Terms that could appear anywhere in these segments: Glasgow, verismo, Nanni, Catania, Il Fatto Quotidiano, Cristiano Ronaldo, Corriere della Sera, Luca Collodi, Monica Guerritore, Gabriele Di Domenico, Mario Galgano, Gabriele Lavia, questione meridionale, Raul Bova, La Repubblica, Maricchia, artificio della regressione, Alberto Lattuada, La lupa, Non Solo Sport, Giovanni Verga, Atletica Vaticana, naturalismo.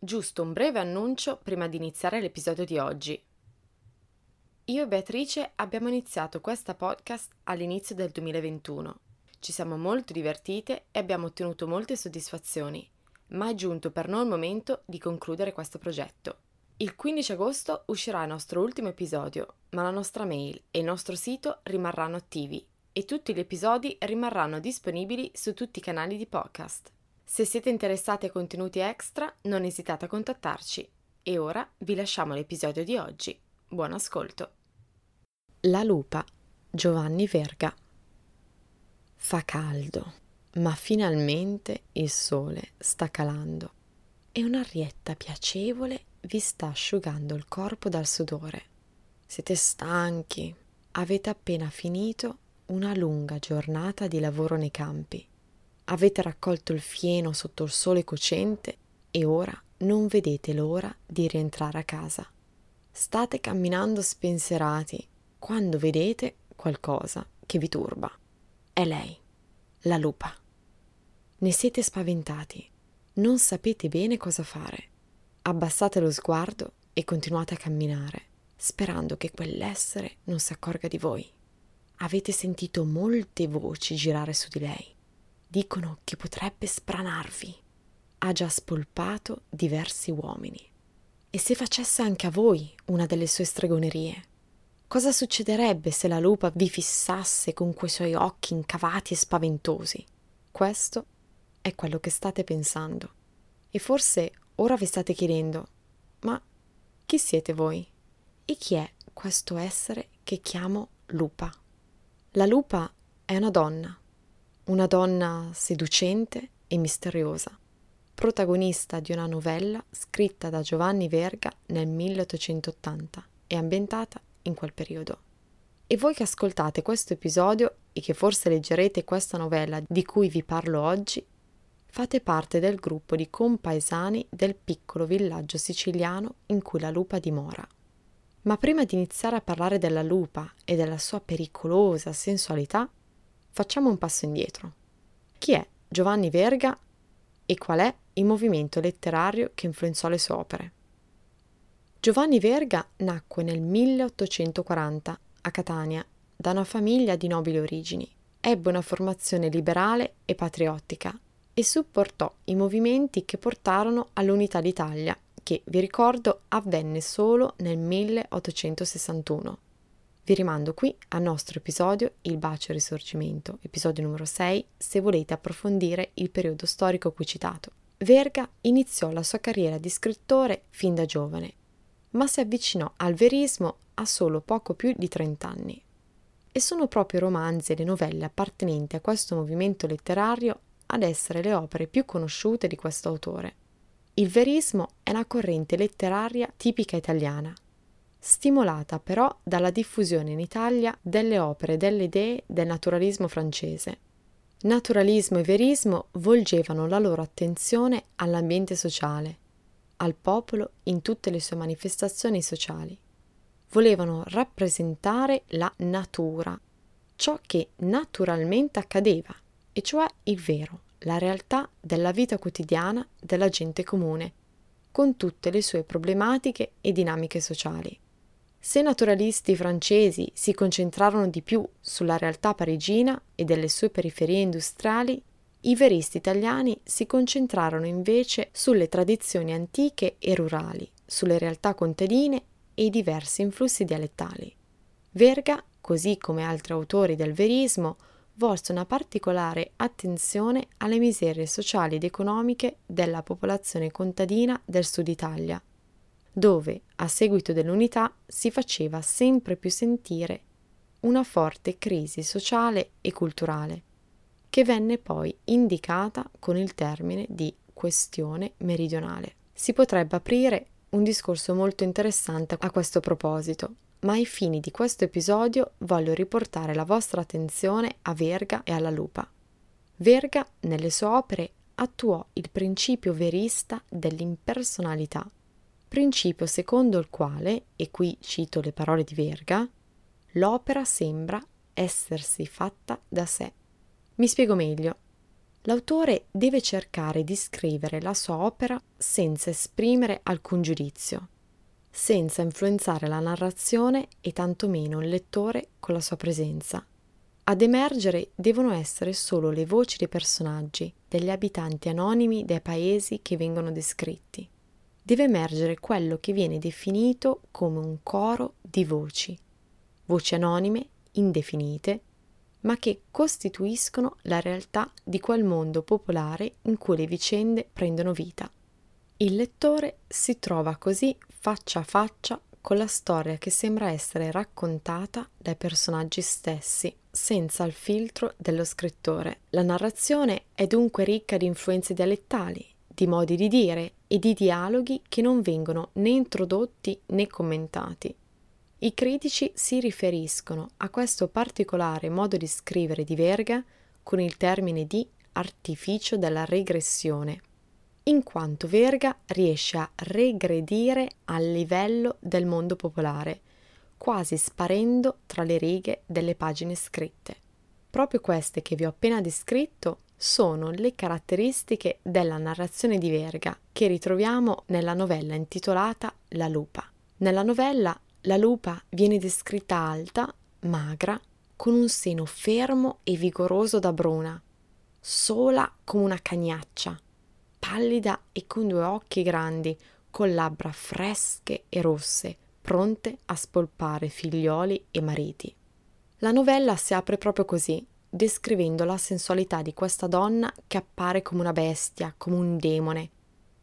Giusto un breve annuncio prima di iniziare l'episodio di oggi. Io e Beatrice abbiamo iniziato questa podcast all'inizio del 2021. Ci siamo molto divertite e abbiamo ottenuto molte soddisfazioni, ma è giunto per noi il momento di concludere questo progetto. Il 15 agosto uscirà il nostro ultimo episodio, ma la nostra mail e il nostro sito rimarranno attivi e tutti gli episodi rimarranno disponibili su tutti i canali di podcast. Se siete interessati a contenuti extra, non esitate a contattarci. E ora vi lasciamo l'episodio di oggi. Buon ascolto. La lupa, Giovanni Verga. Fa caldo, ma finalmente il sole sta calando e un'arietta piacevole vi sta asciugando il corpo dal sudore. Siete stanchi, avete appena finito una lunga giornata di lavoro nei campi. Avete raccolto il fieno sotto il sole cocente e ora non vedete l'ora di rientrare a casa. State camminando spensierati quando vedete qualcosa che vi turba. È lei, la lupa. Ne siete spaventati, non sapete bene cosa fare. Abbassate lo sguardo e continuate a camminare, sperando che quell'essere non si accorga di voi. Avete sentito molte voci girare su di lei. Dicono che potrebbe spranarvi. Ha già spolpato diversi uomini. E se facesse anche a voi una delle sue stregonerie? Cosa succederebbe se la lupa vi fissasse con quei suoi occhi incavati e spaventosi? Questo è quello che state pensando. E forse ora vi state chiedendo: ma chi siete voi? E chi è questo essere che chiamo lupa? La lupa è una donna seducente e misteriosa, protagonista di una novella scritta da Giovanni Verga nel 1880 e ambientata in quel periodo. E voi che ascoltate questo episodio e che forse leggerete questa novella di cui vi parlo oggi, fate parte del gruppo di compaesani del piccolo villaggio siciliano in cui la lupa dimora. Ma prima di iniziare a parlare della lupa e della sua pericolosa sensualità, facciamo un passo indietro. Chi è Giovanni Verga e qual è il movimento letterario che influenzò le sue opere? Giovanni Verga nacque nel 1840 a Catania da una famiglia di nobili origini. Ebbe una formazione liberale e patriottica e supportò i movimenti che portarono all'unità d'Italia, che, vi ricordo, avvenne solo nel 1861. Vi rimando qui al nostro episodio Il bacio e il risorgimento, episodio numero 6, se volete approfondire il periodo storico qui citato. Verga iniziò la sua carriera di scrittore fin da giovane, ma si avvicinò al verismo a solo poco più di 30 anni. E sono proprio i romanzi e le novelle appartenenti a questo movimento letterario ad essere le opere più conosciute di questo autore. Il verismo è una corrente letteraria tipica italiana, stimolata però dalla diffusione in Italia delle opere e delle idee del naturalismo francese. Naturalismo e verismo volgevano la loro attenzione all'ambiente sociale, al popolo in tutte le sue manifestazioni sociali. Volevano rappresentare la natura, ciò che naturalmente accadeva, e cioè il vero, la realtà della vita quotidiana della gente comune, con tutte le sue problematiche e dinamiche sociali. Se i naturalisti francesi si concentrarono di più sulla realtà parigina e delle sue periferie industriali, i veristi italiani si concentrarono invece sulle tradizioni antiche e rurali, sulle realtà contadine e i diversi influssi dialettali. Verga, così come altri autori del verismo, volse una particolare attenzione alle miserie sociali ed economiche della popolazione contadina del sud Italia, dove, a seguito dell'unità, si faceva sempre più sentire una forte crisi sociale e culturale, che venne poi indicata con il termine di questione meridionale. Si potrebbe aprire un discorso molto interessante a questo proposito, ma ai fini di questo episodio voglio riportare la vostra attenzione a Verga e alla lupa. Verga, nelle sue opere, attuò il principio verista dell'impersonalità, principio secondo il quale, e qui cito le parole di Verga, l'opera sembra essersi fatta da sé. Mi spiego meglio. L'autore deve cercare di scrivere la sua opera senza esprimere alcun giudizio, senza influenzare la narrazione e tantomeno il lettore con la sua presenza. Ad emergere devono essere solo le voci dei personaggi, degli abitanti anonimi dei paesi che vengono descritti. Deve emergere quello che viene definito come un coro di voci, voci anonime, indefinite, ma che costituiscono la realtà di quel mondo popolare in cui le vicende prendono vita. Il lettore si trova così faccia a faccia con la storia che sembra essere raccontata dai personaggi stessi, senza il filtro dello scrittore. La narrazione è dunque ricca di influenze dialettali, di modi di dire e di dialoghi che non vengono né introdotti né commentati. I critici si riferiscono a questo particolare modo di scrivere di Verga con il termine di artificio della regressione, in quanto Verga riesce a regredire al livello del mondo popolare, quasi sparendo tra le righe delle pagine scritte. Proprio queste che vi ho appena descritto sono le caratteristiche della narrazione di Verga, che ritroviamo nella novella intitolata La lupa. Nella novella la lupa viene descritta alta, magra, con un seno fermo e vigoroso da bruna, sola come una cagnaccia, pallida e con due occhi grandi, con labbra fresche e rosse, pronte a spolpare figlioli e mariti. La novella si apre proprio così, descrivendo la sensualità di questa donna che appare come una bestia, come un demone,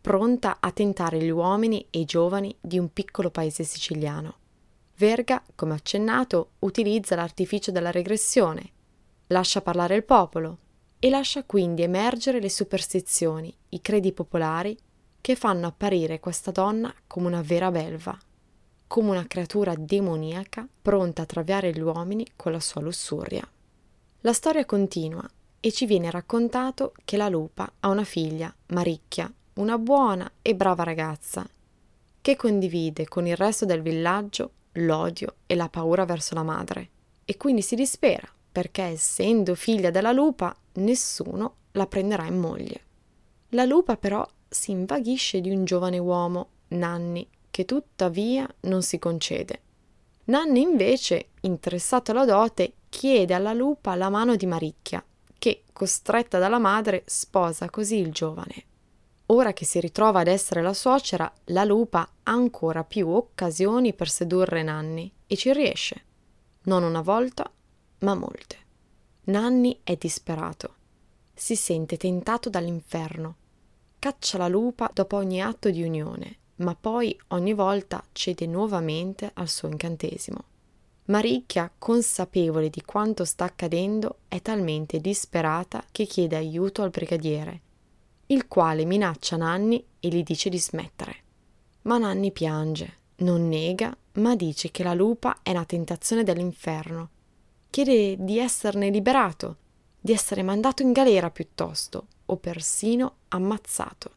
pronta a tentare gli uomini e i giovani di un piccolo paese siciliano. Verga, come accennato, utilizza l'artificio della regressione, lascia parlare il popolo, e lascia quindi emergere le superstizioni, i credi popolari, che fanno apparire questa donna come una vera belva, come una creatura demoniaca pronta a traviare gli uomini con la sua lussuria. La storia continua e ci viene raccontato che la lupa ha una figlia, Maricchia, una buona e brava ragazza, che condivide con il resto del villaggio l'odio e la paura verso la madre, e quindi si dispera, perché essendo figlia della lupa nessuno la prenderà in moglie. La lupa però si invaghisce di un giovane uomo, Nanni, che tuttavia non si concede. Nanni invece, interessato alla dote, chiede alla lupa la mano di Maricchia, che, costretta dalla madre, sposa così il giovane. Ora che si ritrova ad essere la suocera, la lupa ha ancora più occasioni per sedurre Nanni e ci riesce, non una volta ma molte. Nanni è disperato, si sente tentato dall'inferno, caccia la lupa dopo ogni atto di unione, ma poi ogni volta cede nuovamente al suo incantesimo. Maricchia, consapevole di quanto sta accadendo, è talmente disperata che chiede aiuto al brigadiere, il quale minaccia Nanni e gli dice di smettere. Ma Nanni piange, non nega, ma dice che la lupa è una tentazione dell'inferno. Chiede di esserne liberato, di essere mandato in galera piuttosto, o persino ammazzato.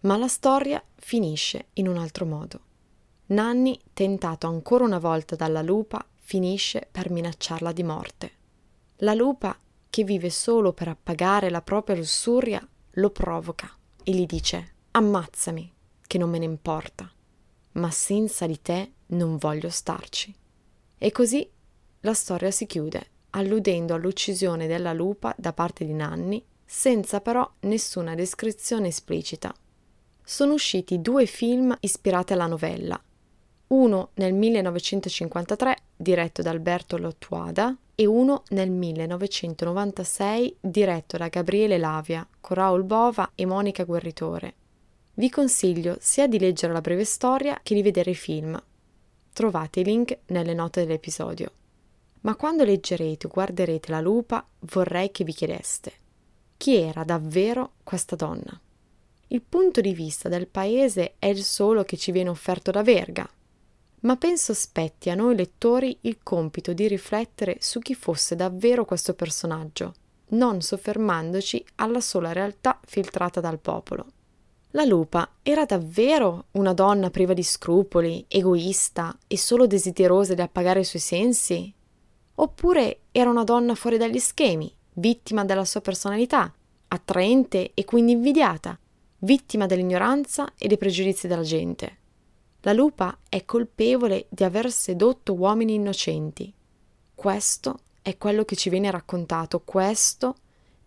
Ma la storia finisce in un altro modo. Nanni, tentato ancora una volta dalla lupa, finisce per minacciarla di morte. La lupa, che vive solo per appagare la propria lussuria, lo provoca e gli dice: ammazzami, che non me ne importa, ma senza di te non voglio starci. E così la storia si chiude, alludendo all'uccisione della lupa da parte di Nanni, senza però nessuna descrizione esplicita. Sono usciti 2 film ispirati alla novella, uno nel 1953 diretto da Alberto Lattuada e uno nel 1996 diretto da Gabriele Lavia con Raul Bova e Monica Guerritore. Vi consiglio sia di leggere la breve storia che di vedere i film. Trovate i link nelle note dell'episodio. Ma quando leggerete o guarderete La lupa, vorrei che vi chiedeste: chi era davvero questa donna? Il punto di vista del paese è il solo che ci viene offerto da Verga, ma penso spetti a noi lettori il compito di riflettere su chi fosse davvero questo personaggio, non soffermandoci alla sola realtà filtrata dal popolo. La lupa era davvero una donna priva di scrupoli, egoista e solo desiderosa di appagare i suoi sensi? Oppure era una donna fuori dagli schemi, vittima della sua personalità, attraente e quindi invidiata, vittima dell'ignoranza e dei pregiudizi della gente? La lupa è colpevole di aver sedotto uomini innocenti. Questo è quello che ci viene raccontato, questo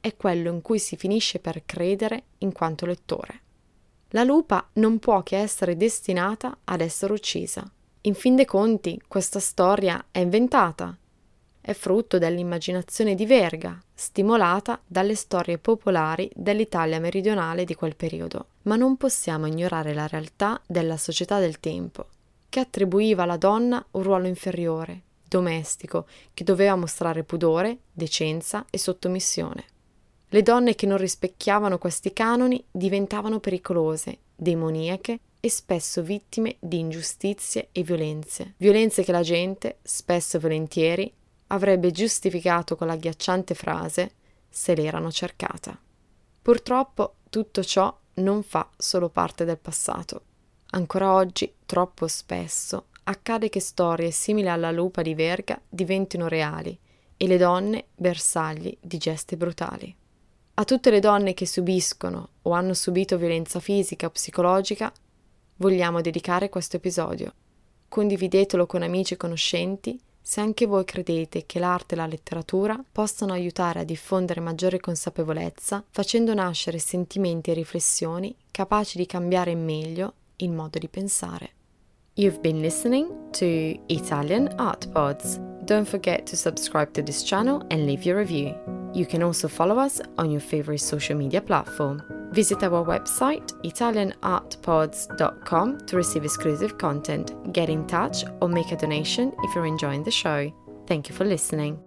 è quello in cui si finisce per credere in quanto lettore. La lupa non può che essere destinata ad essere uccisa. In fin dei conti, questa storia è inventata. È frutto dell'immaginazione di Verga, stimolata dalle storie popolari dell'Italia meridionale di quel periodo. Ma non possiamo ignorare la realtà della società del tempo, che attribuiva alla donna un ruolo inferiore, domestico, che doveva mostrare pudore, decenza e sottomissione. Le donne che non rispecchiavano questi canoni diventavano pericolose, demoniache e spesso vittime di ingiustizie e violenze. Violenze che la gente, spesso e volentieri, avrebbe giustificato con l'agghiacciante frase «se l'erano cercata». Purtroppo tutto ciò non fa solo parte del passato. Ancora oggi, troppo spesso, accade che storie simili alla lupa di Verga diventino reali e le donne bersagli di gesti brutali. A tutte le donne che subiscono o hanno subito violenza fisica o psicologica, vogliamo dedicare questo episodio. Condividetelo con amici e conoscenti se anche voi credete che l'arte e la letteratura possano aiutare a diffondere maggiore consapevolezza, facendo nascere sentimenti e riflessioni capaci di cambiare in meglio il modo di pensare. You've been listening to Italian Art Pods. Don't forget to subscribe to this channel and leave your review. You can also follow us on your favorite social media platform. Visit our website italianartpods.com to receive exclusive content, get in touch or make a donation if you're enjoying the show. Thank you for listening.